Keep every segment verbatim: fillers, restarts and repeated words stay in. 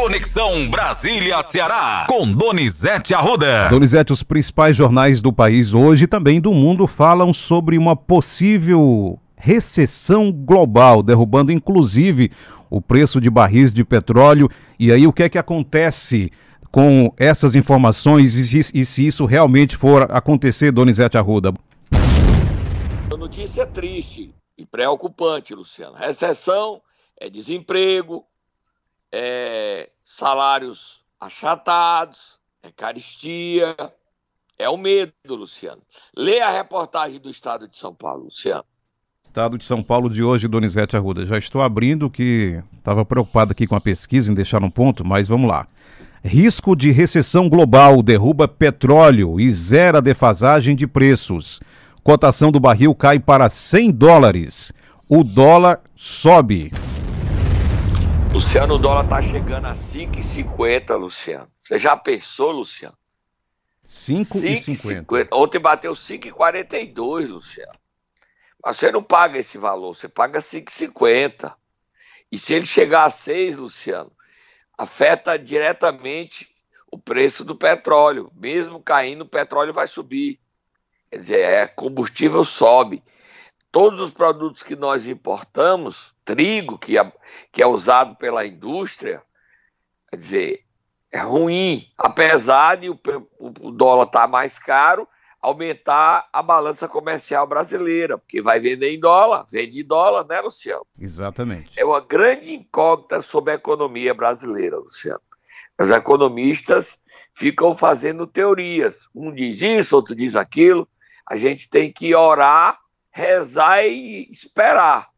Conexão Brasília-Ceará, com Donizete Arruda. Donizete, os principais jornais do país hoje e também do mundo falam sobre uma possível recessão global, derrubando inclusive o preço de barris de petróleo. E aí o que é que acontece com essas informações e se isso realmente for acontecer, Donizete Arruda? A notícia é triste e preocupante, Luciano. Recessão é desemprego, é salários achatados, é caristia, é o medo, Luciano. Lê a reportagem do Estado de São Paulo, Luciano. Estado de São Paulo de hoje, Donizete Arruda. Já estou abrindo, que estava preocupado aqui com a pesquisa em deixar um ponto, mas vamos lá. Risco de recessão global derruba petróleo e zera a defasagem de preços. Cotação do barril cai para cem dólares. O dólar sobe. Luciano, o dólar está chegando a cinco e cinquenta, Luciano. Você já pensou, Luciano? cinco e cinquenta. Ontem bateu cinco e quarenta e dois, Luciano. Mas você não paga esse valor, você paga cinco e cinquenta. E se ele chegar a seis, Luciano, afeta diretamente o preço do petróleo. Mesmo caindo, o petróleo vai subir. Quer dizer, é, combustível sobe. Todos os produtos que nós importamos, trigo, que é, que é usado pela indústria, quer dizer, é ruim. Apesar de o, o dólar estar mais caro, aumentar a balança comercial brasileira, porque vai vender em dólar, vende em dólar, né, Luciano? Exatamente. É uma grande incógnita sobre a economia brasileira, Luciano. Os economistas ficam fazendo teorias. Um diz isso, outro diz aquilo. A gente tem que orar, rezar e esperar.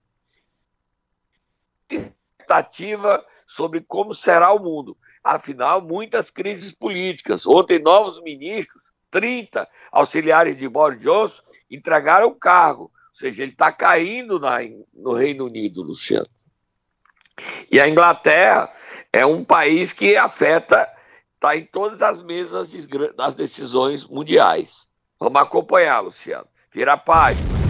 Expectativa sobre como será o mundo. Afinal, muitas crises políticas. Ontem, novos ministros, trinta auxiliares de Boris Johnson, entregaram o cargo. Ou seja, ele está caindo na, no Reino Unido, Luciano. E a Inglaterra é um país que afeta, está em todas as mesas das decisões mundiais. Vamos acompanhar, Luciano. Vira a página.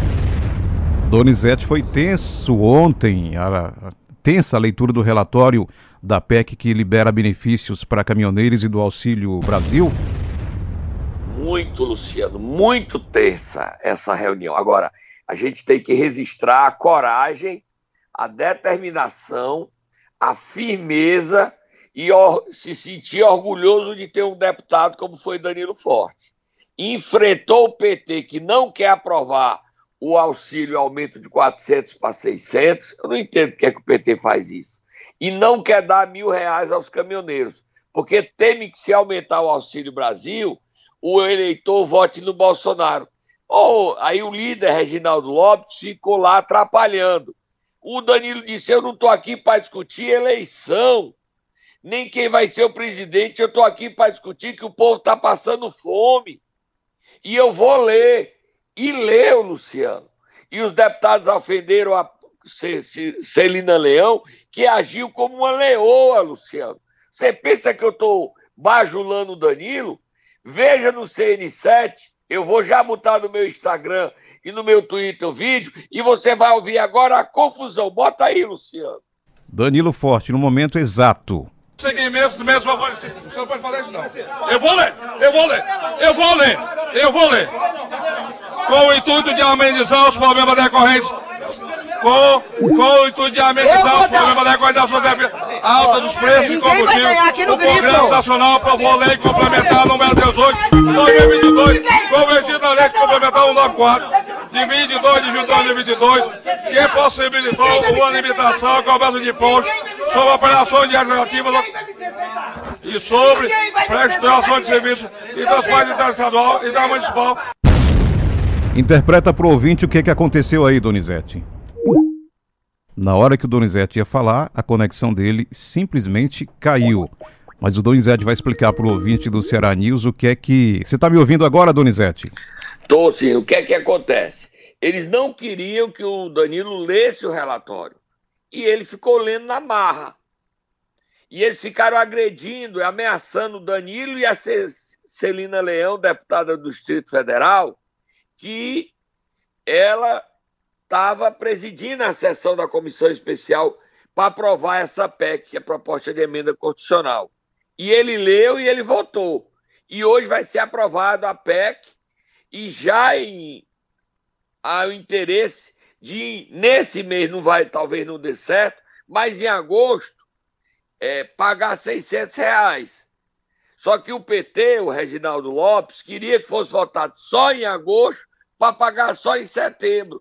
Donizete, foi tenso ontem, a tensa leitura do relatório da P E C que libera benefícios para caminhoneiros e do Auxílio Brasil. Muito, Luciano, muito tensa essa reunião. Agora, a gente tem que registrar a coragem, a determinação, a firmeza e se sentir orgulhoso de ter um deputado como foi Danilo Forte. Enfrentou o P T, que não quer aprovar o auxílio, aumento de quatrocentos para seiscentos. Eu não entendo porque é que o P T faz isso. E não quer dar mil reais aos caminhoneiros, porque teme que, se aumentar o Auxílio Brasil, o eleitor vote no Bolsonaro. Oh, aí o líder, Reginaldo Lopes, ficou lá atrapalhando. O Danilo disse, eu não estou aqui para discutir eleição, nem quem vai ser o presidente, eu estou aqui para discutir que o povo está passando fome. E eu vou ler. E leu, Luciano. E os deputados ofenderam a Celina Leão, que agiu como uma leoa, Luciano. Você pensa que eu estou bajulando o Danilo? Veja no C N sete, eu vou já botar no meu Instagram e no meu Twitter o vídeo, e você vai ouvir agora a confusão. Bota aí, Luciano. Danilo Forte, no momento exato. Segmentos do mesmo favorecido. Você não pode falar isso, não. Eu vou ler, eu vou ler, eu vou ler, eu vou ler. Com o intuito de amenizar os problemas decorrentes. Com, com o intuito de amenizar os problemas decorrentes da sua alta dos preços de combustível, o Programa Nacional aprovou lei complementar número dezoito de dois mil e vinte e dois, convertido na lei complementar cento e noventa e quatro. De vinte e dois de junho de dois mil e vinte e dois, que possibilitou uma limitação à cobrança de imposto sobre operações de alternativas e sobre prestação de serviços e transporte interestadual e da municipal. Interpreta para o ouvinte o que, que aconteceu aí, Donizete. Na hora que o Donizete ia falar, a conexão dele simplesmente caiu. Mas o Donizete vai explicar para o ouvinte do Ceará News o que é que... Você está me ouvindo agora, Donizete? Estou sim. O que é que acontece? Eles não queriam que o Danilo lesse o relatório. E ele ficou lendo na marra. E eles ficaram agredindo, ameaçando o Danilo e a Celina Leão, deputada do Distrito Federal, que ela estava presidindo a sessão da Comissão Especial para aprovar essa P E C, que é a proposta de emenda constitucional. E ele leu e ele votou. E hoje vai ser aprovada a P E C e já em, há o interesse de, nesse mês, não vai, talvez não dê certo, mas em agosto, é, pagar seiscentos reais. Só que o P T, o Reginaldo Lopes, queria que fosse votado só em agosto para pagar só em setembro.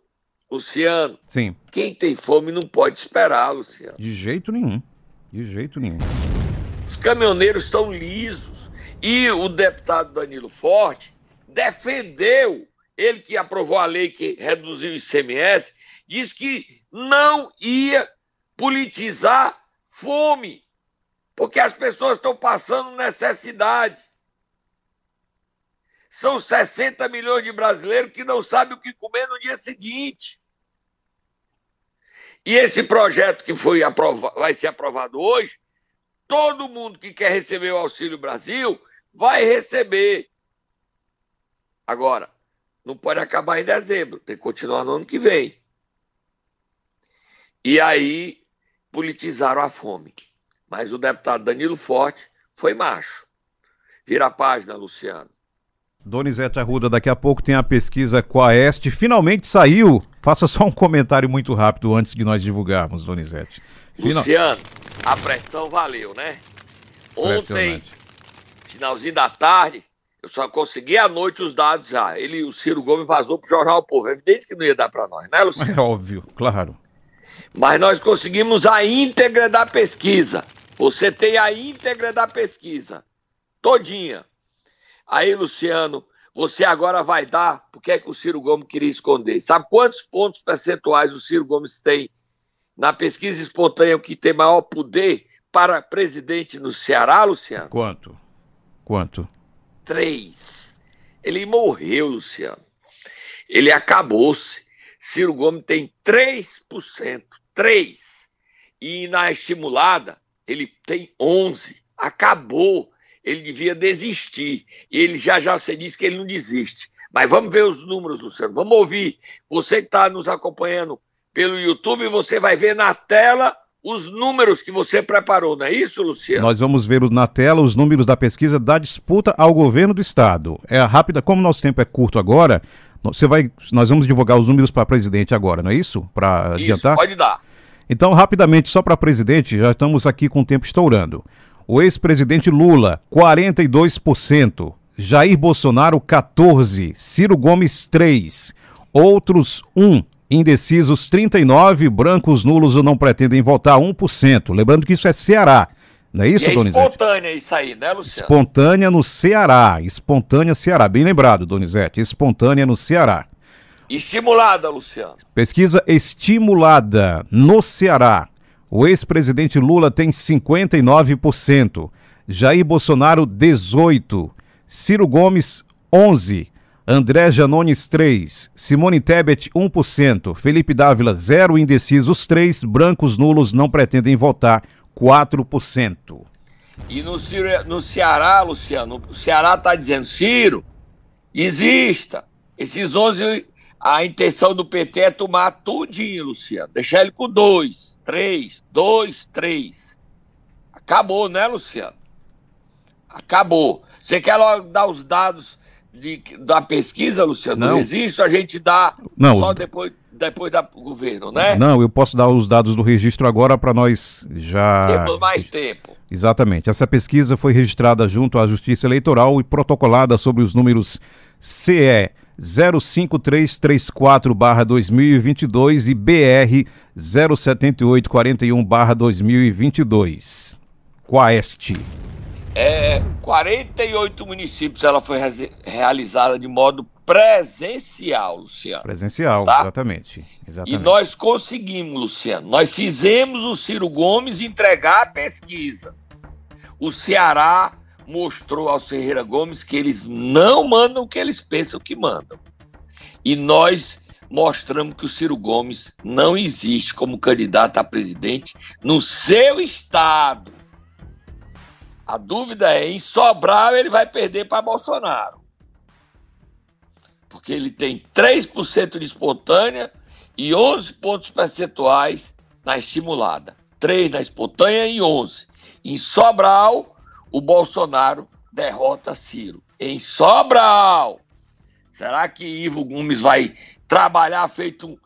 Luciano, sim. Quem tem fome não pode esperar, Luciano. De jeito nenhum, de jeito nenhum. Os caminhoneiros estão lisos. E o deputado Danilo Forte defendeu, ele que aprovou a lei que reduziu o I C M S, disse que não ia politizar fome, porque as pessoas estão passando necessidade. São sessenta milhões de brasileiros que não sabem o que comer no dia seguinte. E esse projeto que foi aprovado, vai ser aprovado hoje, todo mundo que quer receber o Auxílio Brasil vai receber. Agora, não pode acabar em dezembro, tem que continuar no ano que vem. E aí politizaram a fome. Mas o deputado Danilo Forte foi macho. Vira a página, Luciano. Donizete Arruda, daqui a pouco tem a pesquisa Quaest, finalmente saiu. Faça só um comentário muito rápido antes de nós divulgarmos, Donizete. Final... Luciano, a pressão valeu, né? Ontem, finalzinho da tarde, eu só consegui à noite os dados já. Ele, o Ciro Gomes vazou pro Jornal O Povo. É evidente que não ia dar para nós, né, Luciano? É óbvio, claro. Mas nós conseguimos a íntegra da pesquisa. Você tem a íntegra da pesquisa. Todinha. Aí, Luciano, você agora vai dar porque é que o Ciro Gomes queria esconder. Sabe quantos pontos percentuais o Ciro Gomes tem na pesquisa espontânea que tem maior poder para presidente no Ceará, Luciano? Quanto? Quanto? Três. Ele morreu, Luciano. Ele acabou-se. Ciro Gomes tem três por cento. três por cento. E na estimulada, ele tem onze por cento. Acabou. Ele devia desistir. Ele já já se disse que ele não desiste. Mas vamos ver os números, Luciano. Vamos ouvir. Você que está nos acompanhando pelo YouTube, você vai ver na tela os números que você preparou, não é isso, Luciano? Nós vamos ver na tela os números da pesquisa da disputa ao governo do Estado. É rápida, como nosso tempo é curto agora, você vai, nós vamos divulgar os números para presidente agora, não é isso? Para adiantar? Isso, pode dar. Então, rapidamente, só para presidente, já estamos aqui com o tempo estourando. O ex-presidente Lula, quarenta e dois por cento. Jair Bolsonaro, quatorze por cento. Ciro Gomes, três por cento. Outros, um por cento. Indecisos, trinta e nove por cento. Brancos, nulos ou não pretendem votar, um por cento. Lembrando que isso é Ceará. Não é isso, é Donizete? Espontânea isso aí, né, Luciano? Espontânea no Ceará. Espontânea Ceará. Bem lembrado, Donizete. Espontânea no Ceará. Estimulada, Luciano. Pesquisa estimulada no Ceará. O ex-presidente Lula tem cinquenta e nove por cento, Jair Bolsonaro dezoito por cento, Ciro Gomes onze por cento, André Janones três por cento, Simone Tebet um por cento, Felipe Dávila zero por cento, indecisos três por cento, brancos nulos não pretendem votar quatro por cento. E no, Ciro, no Ceará, Luciano, o Ceará está dizendo, Ciro, exista, esses onze por cento, a intenção do P T é tomar tudinho, Luciano, deixar ele com dois por cento. três, dois, três. Acabou, né, Luciano? Acabou. Você quer logo dar os dados de, da pesquisa, Luciano? Não, não existe, a gente dá não, só os... depois, depois do governo, né? Não, eu posso dar os dados do registro agora para nós já... Temos mais tempo. Exatamente. Essa pesquisa foi registrada junto à Justiça Eleitoral e protocolada sobre os números C E zero cinco três três quatro barra dois mil e vinte e dois e B R zero sete oito quatro um barra dois mil e vinte e dois. Quaest. É, quarenta e oito municípios ela foi re realizada de modo presencial, Luciano. Presencial, tá? Exatamente, exatamente. E nós conseguimos, Luciano. Nós fizemos o Ciro Gomes entregar a pesquisa. O Ceará mostrou ao Ferreira Gomes que eles não mandam o que eles pensam que mandam. E nós mostramos que o Ciro Gomes não existe como candidato a presidente no seu estado. A dúvida é, em Sobral ele vai perder para Bolsonaro. Porque ele tem três por cento de espontânea e onze pontos percentuais na estimulada. três na espontânea e onze. Em Sobral, o Bolsonaro derrota Ciro. Em Sobral! Será que Ivo Gomes vai trabalhar feito um,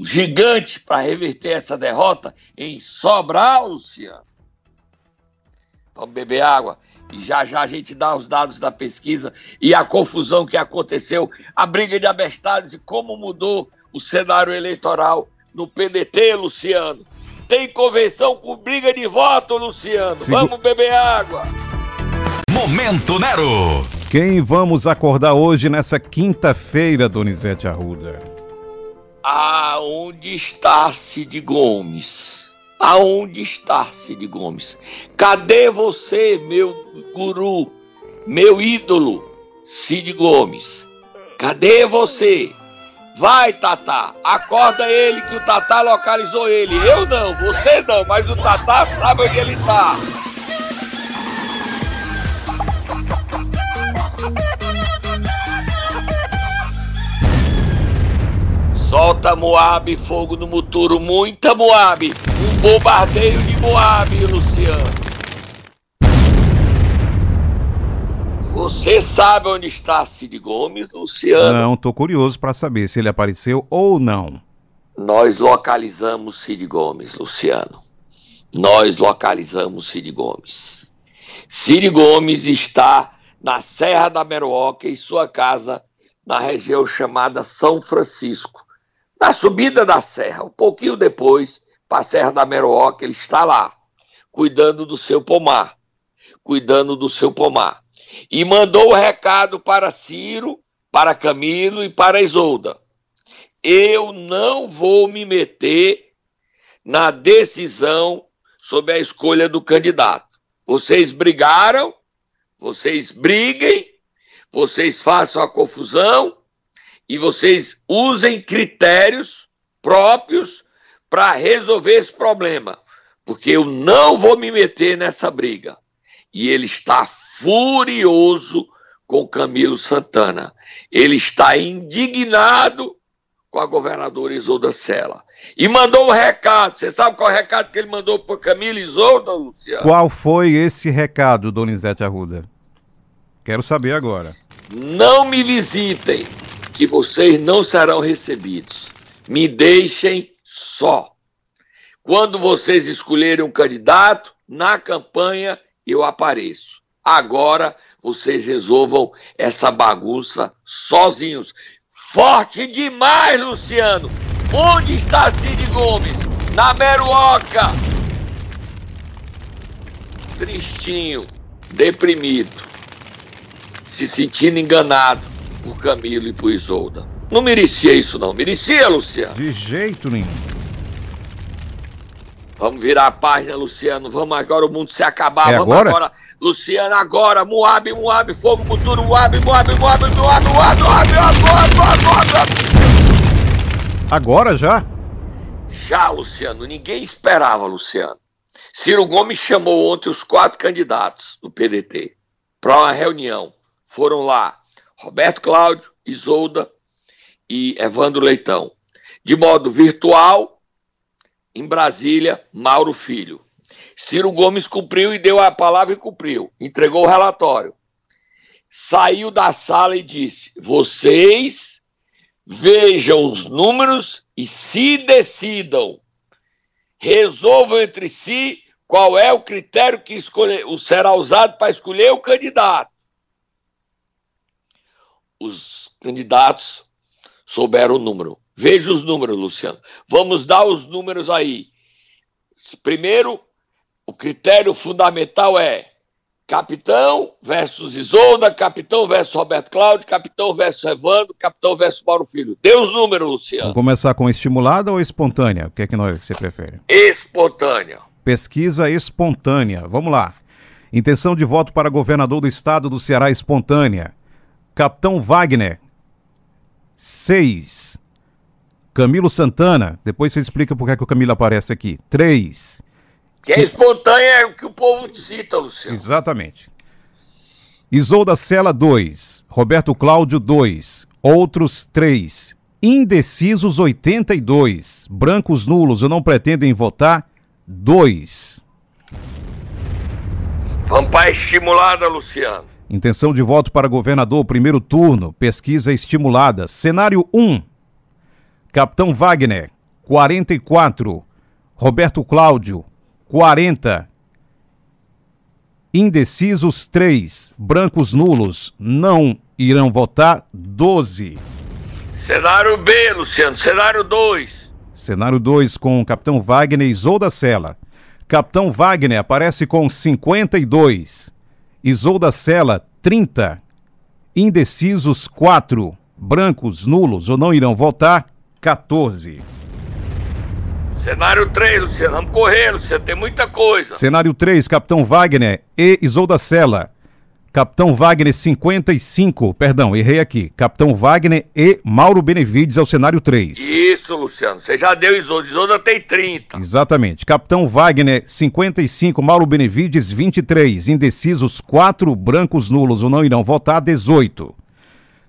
um gigante para reverter essa derrota? Em Sobral, Luciano! Vamos beber água. E já já a gente dá os dados da pesquisa e a confusão que aconteceu, a briga de abestados e como mudou o cenário eleitoral no P D T, Luciano. Tem convenção com briga de voto, Luciano. Segu... Vamos beber água. Momento Nero. Quem vamos acordar hoje nessa quinta-feira, Donizete Arruda? Aonde está Cid Gomes? Aonde está Cid Gomes? Cadê você, meu guru, meu ídolo, Cid Gomes? Cadê você? Vai, Tatá, acorda ele, que o Tatá localizou ele. Eu não, você não, mas o Tatá sabe onde ele tá. Solta Moab, fogo no muturo, muita Moab. Um bombardeio de Moab, Luciano. Você sabe onde está Cid Gomes, Luciano? Não, tô curioso para saber se ele apareceu ou não. Nós localizamos Cid Gomes, Luciano. Nós localizamos Cid Gomes. Cid Gomes está na Serra da Meruoca, em sua casa, na região chamada São Francisco. Na subida da serra, um pouquinho depois, para a Serra da Meruoca, ele está lá, cuidando do seu pomar, cuidando do seu pomar. E mandou o recado para Ciro, para Camilo e para Isolda. Eu não vou me meter na decisão sobre a escolha do candidato. Vocês brigaram, vocês briguem, vocês façam a confusão, e vocês usem critérios próprios para resolver esse problema, porque eu não vou me meter nessa briga. E ele está furioso com Camilo Santana. Ele está indignado com a governadora Isolda Sela. E mandou um recado. Você sabe qual é o recado que ele mandou para Camilo e Isolda, Luciano? Qual foi esse recado, Donizete Arruda? Quero saber agora. Não me visitem, que vocês não serão recebidos. Me deixem só. Quando vocês escolherem um candidato, na campanha eu apareço. Agora vocês resolvam essa bagunça sozinhos. Forte demais, Luciano! Onde está Cid Gomes? Na Meruoca! Tristinho, deprimido, se sentindo enganado por Camilo e por Isolda. Não merecia isso não, merecia, Luciano? De jeito nenhum. Vamos virar a página, Luciano, vamos agora o mundo se acabar, é vamos agora? agora. Luciano, agora, Moab, Moab, fogo, muturo, Moab, Moab, Moab, Moab, Moab, Moab, Moab, Moab, Moab, Moab. Agora já? Já, Luciano, ninguém esperava, Luciano. Ciro Gomes chamou ontem os quatro candidatos do P D T para uma reunião, foram lá Roberto Cláudio, Isolda e Evandro Leitão. De modo virtual, em Brasília, Mauro Filho. Ciro Gomes cumpriu e deu a palavra e cumpriu. Entregou o relatório. Saiu da sala e disse: vocês vejam os números e se decidam. Resolvam entre si qual é o critério que escolher, será usado para escolher o candidato. Os candidatos souberam o número. Veja os números, Luciano. Vamos dar os números aí. Primeiro, o critério fundamental é capitão versus Isolda, capitão versus Roberto Cláudio, capitão versus Evandro, capitão versus Mauro Filho. Dê os números, Luciano. Vamos começar com estimulada ou espontânea? O que é que você prefere? Espontânea. Pesquisa espontânea. Vamos lá. Intenção de voto para governador do estado do Ceará espontânea. Capitão Wagner, seis. Camilo Santana, depois você explica por que, é que o Camilo aparece aqui, três. Que é espontânea, é o que o povo cita, Luciano. Exatamente. Isolda Sela, dois. Roberto Cláudio, dois. Outros, três. Indecisos, oitenta e dois. Brancos nulos, eu não pretendo votar, dois. Campanha estimulada, Luciano. Intenção de voto para governador, primeiro turno, pesquisa estimulada. Cenário um, Capitão Wagner, quarenta e quatro. Roberto Cláudio, quarenta. Indecisos, três. Brancos nulos, não irão votar, doze. Cenário B, Luciano. Cenário dois. Cenário dois com Capitão Wagner e Isolda Sela. Capitão Wagner aparece com cinquenta e dois. Isolda Sela, trinta. Indecisos, quatro. Brancos, nulos ou não irão votar, quatorze. Cenário três, Luciano. Vamos correr, Luciano. Tem muita coisa. Cenário três, Capitão Wagner e Isolda Sela. Capitão Wagner, cinquenta e cinco. Perdão, errei aqui. Capitão Wagner e Mauro Benevides é o cenário três. Isso, Luciano. Você já deu Isolda. Isolda tem trinta. Exatamente. Capitão Wagner, cinquenta e cinco. Mauro Benevides, vinte e três. Indecisos, quatro. Brancos, nulos ou não irão votar, dezoito.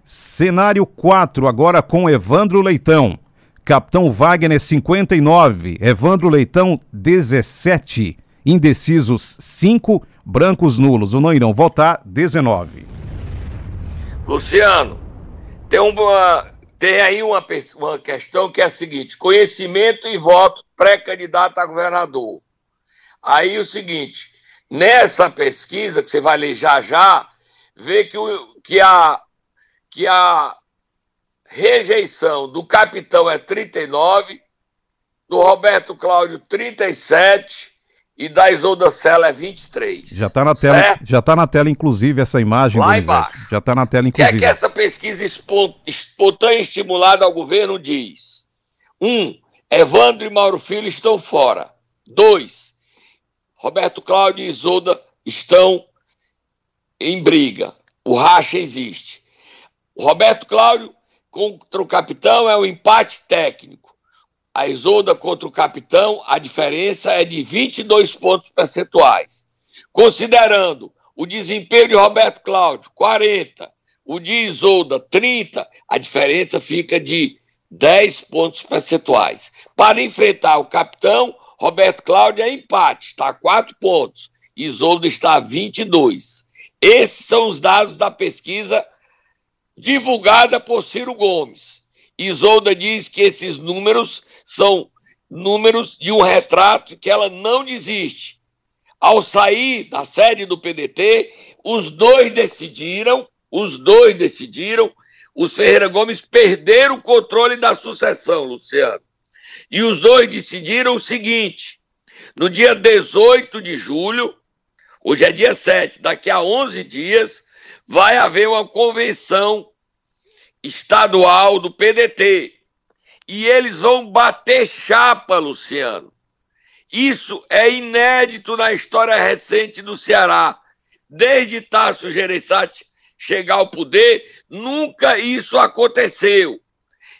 Cenário quatro, agora com Evandro Leitão. Capitão Wagner, cinquenta e nove. Evandro Leitão, dezessete. Indecisos, cinco. Brancos, nulos ou não irão votar, dezenove. Luciano, tem, uma, tem aí uma, uma questão que é a seguinte: conhecimento e voto pré-candidato a governador. Aí o seguinte, nessa pesquisa que você vai ler já já, vê que, o, que, a, que a rejeição do capitão é trinta e nove, do Roberto Cláudio trinta e sete... e da Isolda Sela é vinte e três. Já está na tela, certo? Já está na tela, inclusive, essa imagem. Lá embaixo. Já está na tela, inclusive. O que é que essa pesquisa espontânea estimulada ao governo diz? Um, Evandro e Mauro Filho estão fora. Dois, Roberto Cláudio e Isolda estão em briga. O racha existe. O Roberto Cláudio contra o capitão é um empate técnico. A Isolda contra o capitão, a diferença é de vinte e dois pontos percentuais. Considerando o desempenho de Roberto Cláudio, quarenta, o de Isolda, trinta, a diferença fica de dez pontos percentuais. Para enfrentar o capitão, Roberto Cláudio é empate, está a quatro pontos. Isolda está a vinte e dois. Esses são os dados da pesquisa divulgada por Ciro Gomes. Isolda diz que esses números são números de um retrato que ela não desiste. Ao sair da sede do P D T, os dois decidiram, os dois decidiram, os Ferreira Gomes perderam o controle da sucessão, Luciano. E os dois decidiram o seguinte: no dia dezoito de julho, hoje é dia sete, daqui a onze dias, vai haver uma convenção estadual do P D T, e eles vão bater chapa, Luciano. Isso é inédito na história recente do Ceará. Desde Tasso Gereissati chegar ao poder, nunca isso aconteceu.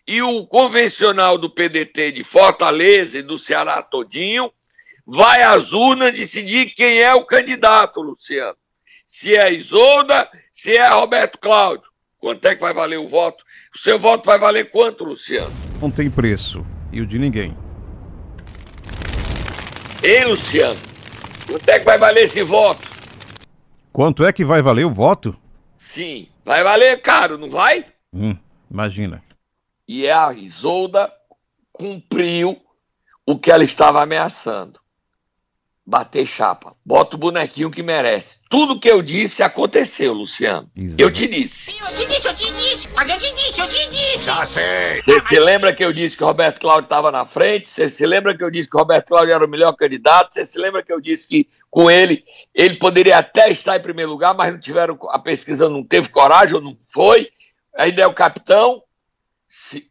E o convencional do P D T de Fortaleza e do Ceará todinho vai às urnas decidir quem é o candidato, Luciano. Se é Isolda, se é Roberto Cláudio. Quanto é que vai valer o voto? O seu voto vai valer quanto, Luciano? Não tem preço. E o de ninguém. Ei, Luciano, quanto é que vai valer esse voto? Quanto é que vai valer o voto? Sim. Vai valer caro, não vai? Hum, imagina. E a Isolda cumpriu o que ela estava ameaçando. Bater chapa. Bota o bonequinho que merece. Tudo que eu disse aconteceu, Luciano. Exato. Eu te disse. Sim, eu te disse, eu te disse. Mas eu te disse, eu te disse. Já sei. Você se lembra que eu disse que o Roberto Cláudio estava na frente? Você se lembra que eu disse que o Roberto Cláudio era o melhor candidato? Você se lembra que eu disse que com ele, ele poderia até estar em primeiro lugar, mas não tiveram, a pesquisa não teve coragem, ou não foi. Ainda é o capitão.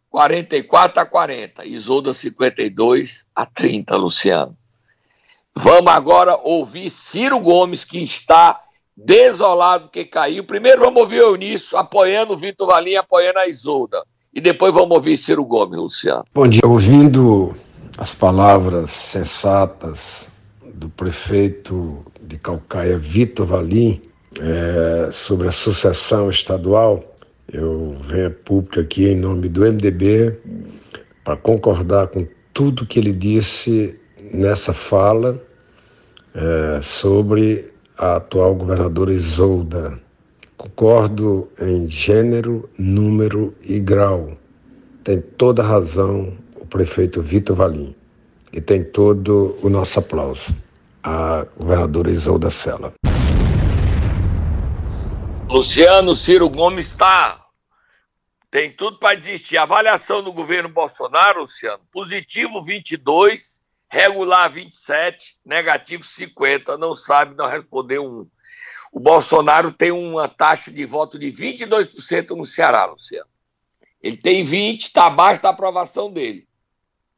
quarenta e quatro a quarenta. Isolda cinquenta e dois a trinta, Luciano. Vamos agora ouvir Ciro Gomes, que está desolado, que caiu. Primeiro vamos ouvir o Eunício apoiando o Vitor Valim, apoiando a Isolda. E depois vamos ouvir Ciro Gomes, Luciano. Bom dia. Ouvindo as palavras sensatas do prefeito de Calcaia, Vitor Valim, é, sobre a sucessão estadual, eu venho a público aqui em nome do M D B para concordar com tudo que ele disse nessa fala é, sobre a atual governadora Isolda. Concordo em gênero, número e grau. Tem toda a razão o prefeito Vitor Valim e tem todo o nosso aplauso à governadora Isolda Sela. Luciano, Ciro Gomes está... Tem tudo para desistir. A avaliação do governo Bolsonaro, Luciano, positivo vinte e dois, regular vinte e sete, negativo cinquenta, não sabe, não respondeu um. O Bolsonaro tem uma taxa de voto de vinte e dois por cento no Ceará, Luciano. Ele tem vinte, está abaixo da aprovação dele,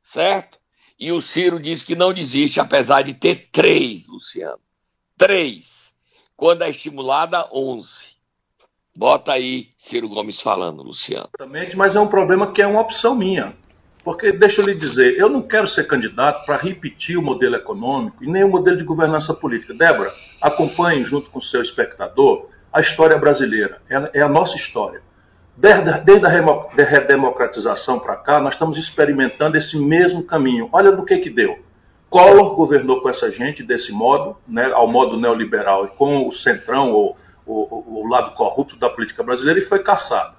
certo? E o Ciro diz que não desiste, apesar de ter três, Luciano. Três. Quando é estimulada, onze. Bota aí Ciro Gomes falando, Luciano. Mas é um problema que é uma opção minha. Porque, deixa eu lhe dizer, eu não quero ser candidato para repetir o modelo econômico e nem o modelo de governança política. Débora, acompanhe junto com o seu espectador a história brasileira. É a nossa história. Desde a redemocratização para cá, nós estamos experimentando esse mesmo caminho. Olha do que que deu. Collor governou com essa gente desse modo, né, ao modo neoliberal, e com o centrão ou... O, o, o lado corrupto da política brasileira, e foi caçado.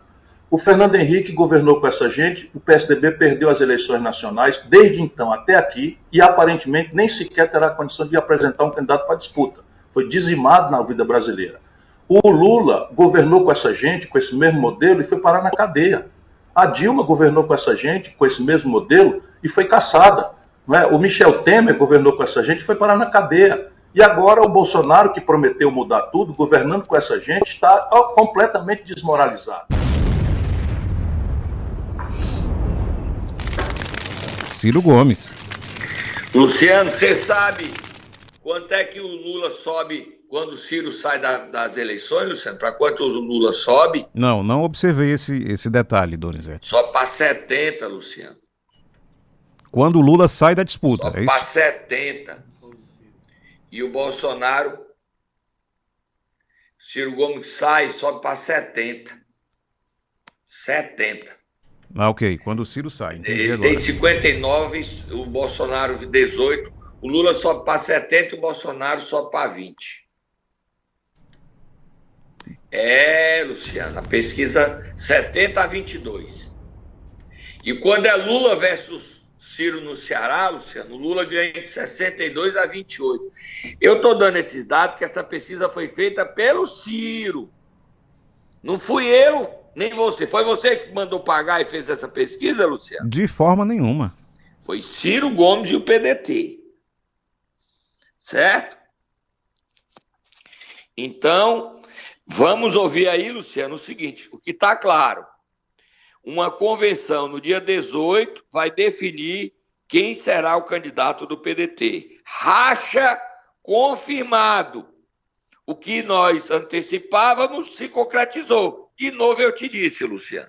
O Fernando Henrique governou com essa gente, o P S D B perdeu as eleições nacionais desde então até aqui e aparentemente nem sequer terá condição de apresentar um candidato para disputa. Foi dizimado na vida brasileira. O Lula governou com essa gente, com esse mesmo modelo, e foi parar na cadeia. A Dilma governou com essa gente, com esse mesmo modelo, e foi caçada. Não é? O Michel Temer governou com essa gente e foi parar na cadeia. E agora o Bolsonaro, que prometeu mudar tudo, governando com essa gente, está completamente desmoralizado. Ciro Gomes. Luciano, você sabe quanto é que o Lula sobe quando o Ciro sai da, das eleições, Luciano? Para quanto o Lula sobe? Não, não observei esse, esse detalhe, Donizete. Só para setenta, Luciano. Quando o Lula sai da disputa, é isso? Para setenta. E o Bolsonaro, Ciro Gomes sai e sobe para setenta. setenta. Ah, ok. Quando o Ciro sai, entendi Ele agora. Tem cinquenta e nove, o Bolsonaro dezoito, o Lula sobe para setenta e o Bolsonaro sobe para vinte. É, Luciano, a pesquisa setenta a vinte e dois. E quando é Lula versus Ciro no Ceará, Luciano, o Lula ganha de sessenta e dois a vinte e oito. Eu estou dando esses dados que essa pesquisa foi feita pelo Ciro. Não fui eu, nem você. Foi você que mandou pagar e fez essa pesquisa, Luciano? De forma nenhuma. Foi Ciro Gomes e o P D T. Certo? Então, vamos ouvir aí, Luciano, o seguinte, o que está claro. Uma convenção no dia dezoito vai definir quem será o candidato do P D T. Racha confirmado. O que nós antecipávamos se concretizou. De novo eu te disse, Luciano.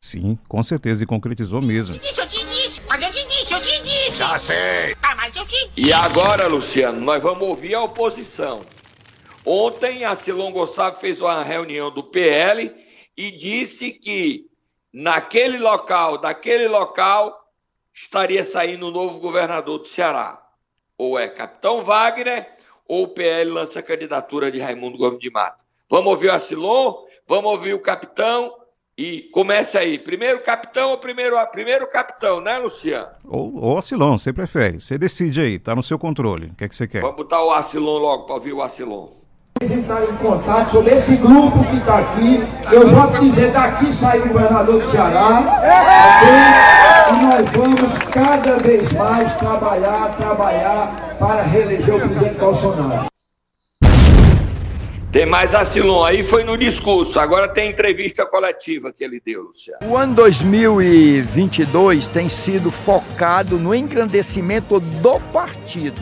Sim, com certeza, e concretizou mesmo. Eu te disse, eu te disse, mas eu te disse, eu te disse. Já sei. Ah, mas eu te disse. E agora, Luciano, nós vamos ouvir a oposição. Ontem, a Acilon fez uma reunião do P L e disse que naquele local, daquele local, estaria saindo o novo governador do Ceará. Ou é Capitão Wagner, ou o P L lança a candidatura de Raimundo Gomes de Mato. Vamos ouvir o Acilon, vamos ouvir o Capitão, e começa aí. Primeiro Capitão ou primeiro, primeiro Capitão, né, Luciano? Ou, ou Acilon, você prefere. Você decide aí, tá no seu controle. O que é que você quer? Vamos botar o Acilon logo, para ouvir o Acilon. Vocês entrarem em contato sobre esse grupo que está aqui. Eu vou te dizer, daqui sai o governador do Ceará, okay? E nós vamos cada vez mais trabalhar, trabalhar para reeleger o presidente Bolsonaro. Tem mais Acilon, aí foi no discurso, agora tem entrevista coletiva que ele deu, Luciano. O ano dois mil e vinte e dois tem sido focado no engrandecimento do partido.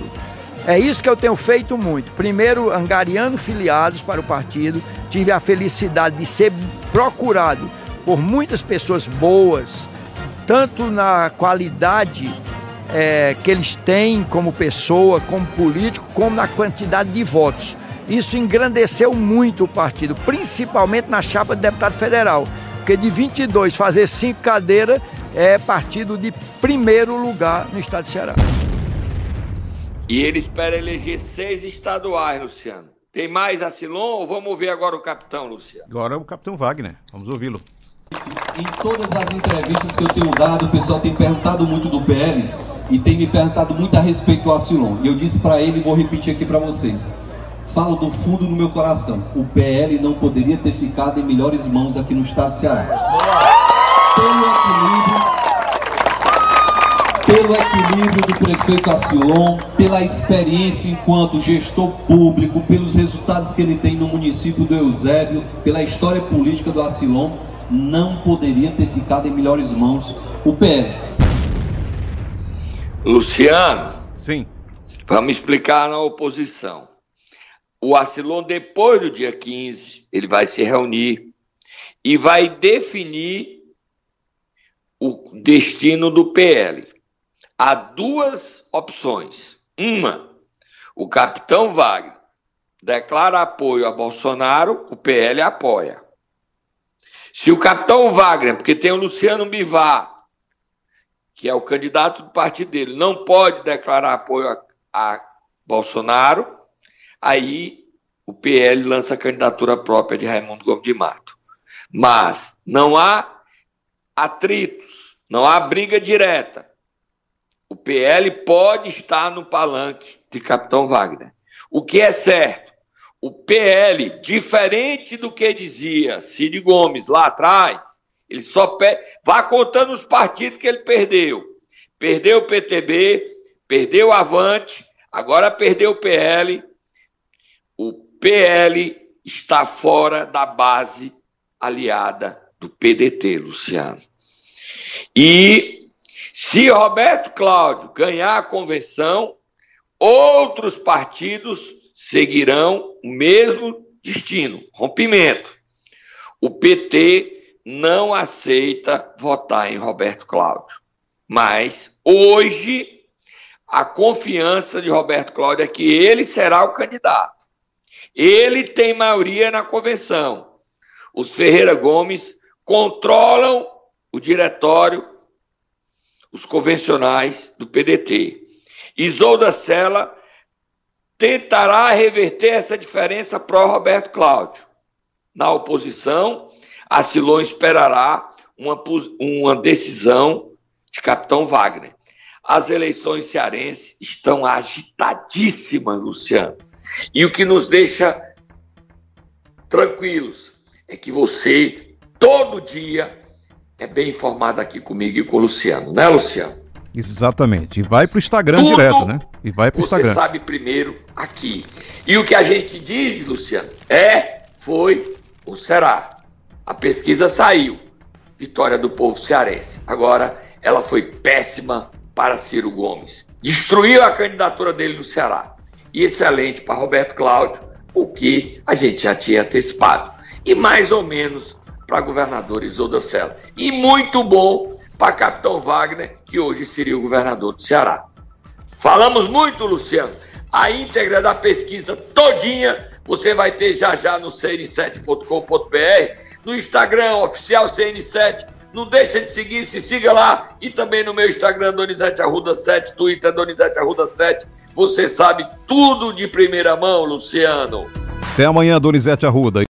É isso que eu tenho feito muito. Primeiro, angariando filiados para o partido. Tive a felicidade de ser procurado por muitas pessoas boas, tanto na qualidade é, que eles têm como pessoa, como político, como na quantidade de votos. Isso engrandeceu muito o partido, principalmente na chapa de deputado federal. Porque de vinte e dois, fazer cinco cadeiras é partido de primeiro lugar no estado do Ceará. E ele espera eleger seis estaduais, Luciano. Tem mais Acilon ou vamos ver agora o capitão, Luciano? Agora é o capitão Wagner, vamos ouvi-lo. Em todas as entrevistas que eu tenho dado, o pessoal tem perguntado muito do P L e tem me perguntado muito a respeito do Acilon. E eu disse para ele, e vou repetir aqui para vocês, falo do fundo do meu coração, o P L não poderia ter ficado em melhores mãos aqui no estado do Ceará. Pelo equilíbrio, pelo equilíbrio do prefeito Acilon, pela experiência enquanto gestor público, pelos resultados que ele tem no município do Eusébio, pela história política do Acilon, não poderia ter ficado em melhores mãos o P L. Luciano, sim. Vamos explicar na oposição. O Acilon, depois do dia quinze, ele vai se reunir e vai definir o destino do P L. Há duas opções. Uma, o capitão Wagner declara apoio a Bolsonaro, o P L apoia. Se o capitão Wagner, porque tem o Luciano Bivar, que é o candidato do partido dele, não pode declarar apoio a, a Bolsonaro, aí o P L lança a candidatura própria de Raimundo Gomes de Mato. Mas não há atritos, não há briga direta. O P L pode estar no palanque de capitão Wagner. O que é certo, o P L, diferente do que dizia Cid Gomes lá atrás, ele só perde, vá contando os partidos que ele perdeu. Perdeu o P T B, perdeu o Avante, agora perdeu o P L. O P L está fora da base aliada do P D T, Luciano. E se Roberto Cláudio ganhar a convenção, outros partidos seguirão o mesmo destino, rompimento. O P T não aceita votar em Roberto Cláudio. Mas hoje a confiança de Roberto Cláudio é que ele será o candidato. Ele tem maioria na convenção. Os Ferreira Gomes controlam o diretório, os convencionais do P D T. Isolda Sela tentará reverter essa diferença pró-Roberto Cláudio. Na oposição, Acilon esperará uma, uma decisão de capitão Wagner. As eleições cearenses estão agitadíssimas, Luciano. E o que nos deixa tranquilos é que você, todo dia, é bem informado aqui comigo e com o Luciano, né, Luciano? Exatamente. E vai para o Instagram tudo direto, né? E vai para o Instagram. Você sabe primeiro aqui. E o que a gente diz, Luciano, é, foi ou será. A pesquisa saiu. Vitória do povo cearense. Agora, ela foi péssima para Ciro Gomes. Destruiu a candidatura dele no Ceará. E excelente para Roberto Cláudio, o que a gente já tinha antecipado. E mais ou menos para governador Isolda Sela. E muito bom para capitão Wagner, que hoje seria o governador do Ceará. Falamos muito, Luciano. A íntegra da pesquisa todinha você vai ter já já no c n sete ponto com ponto b r, no Instagram oficial C N sete. Não deixa de seguir, se siga lá. E também no meu Instagram, Donizete Arruda sete, Twitter, Donizete Arruda sete. Você sabe tudo de primeira mão, Luciano. Até amanhã, Donizete Arruda.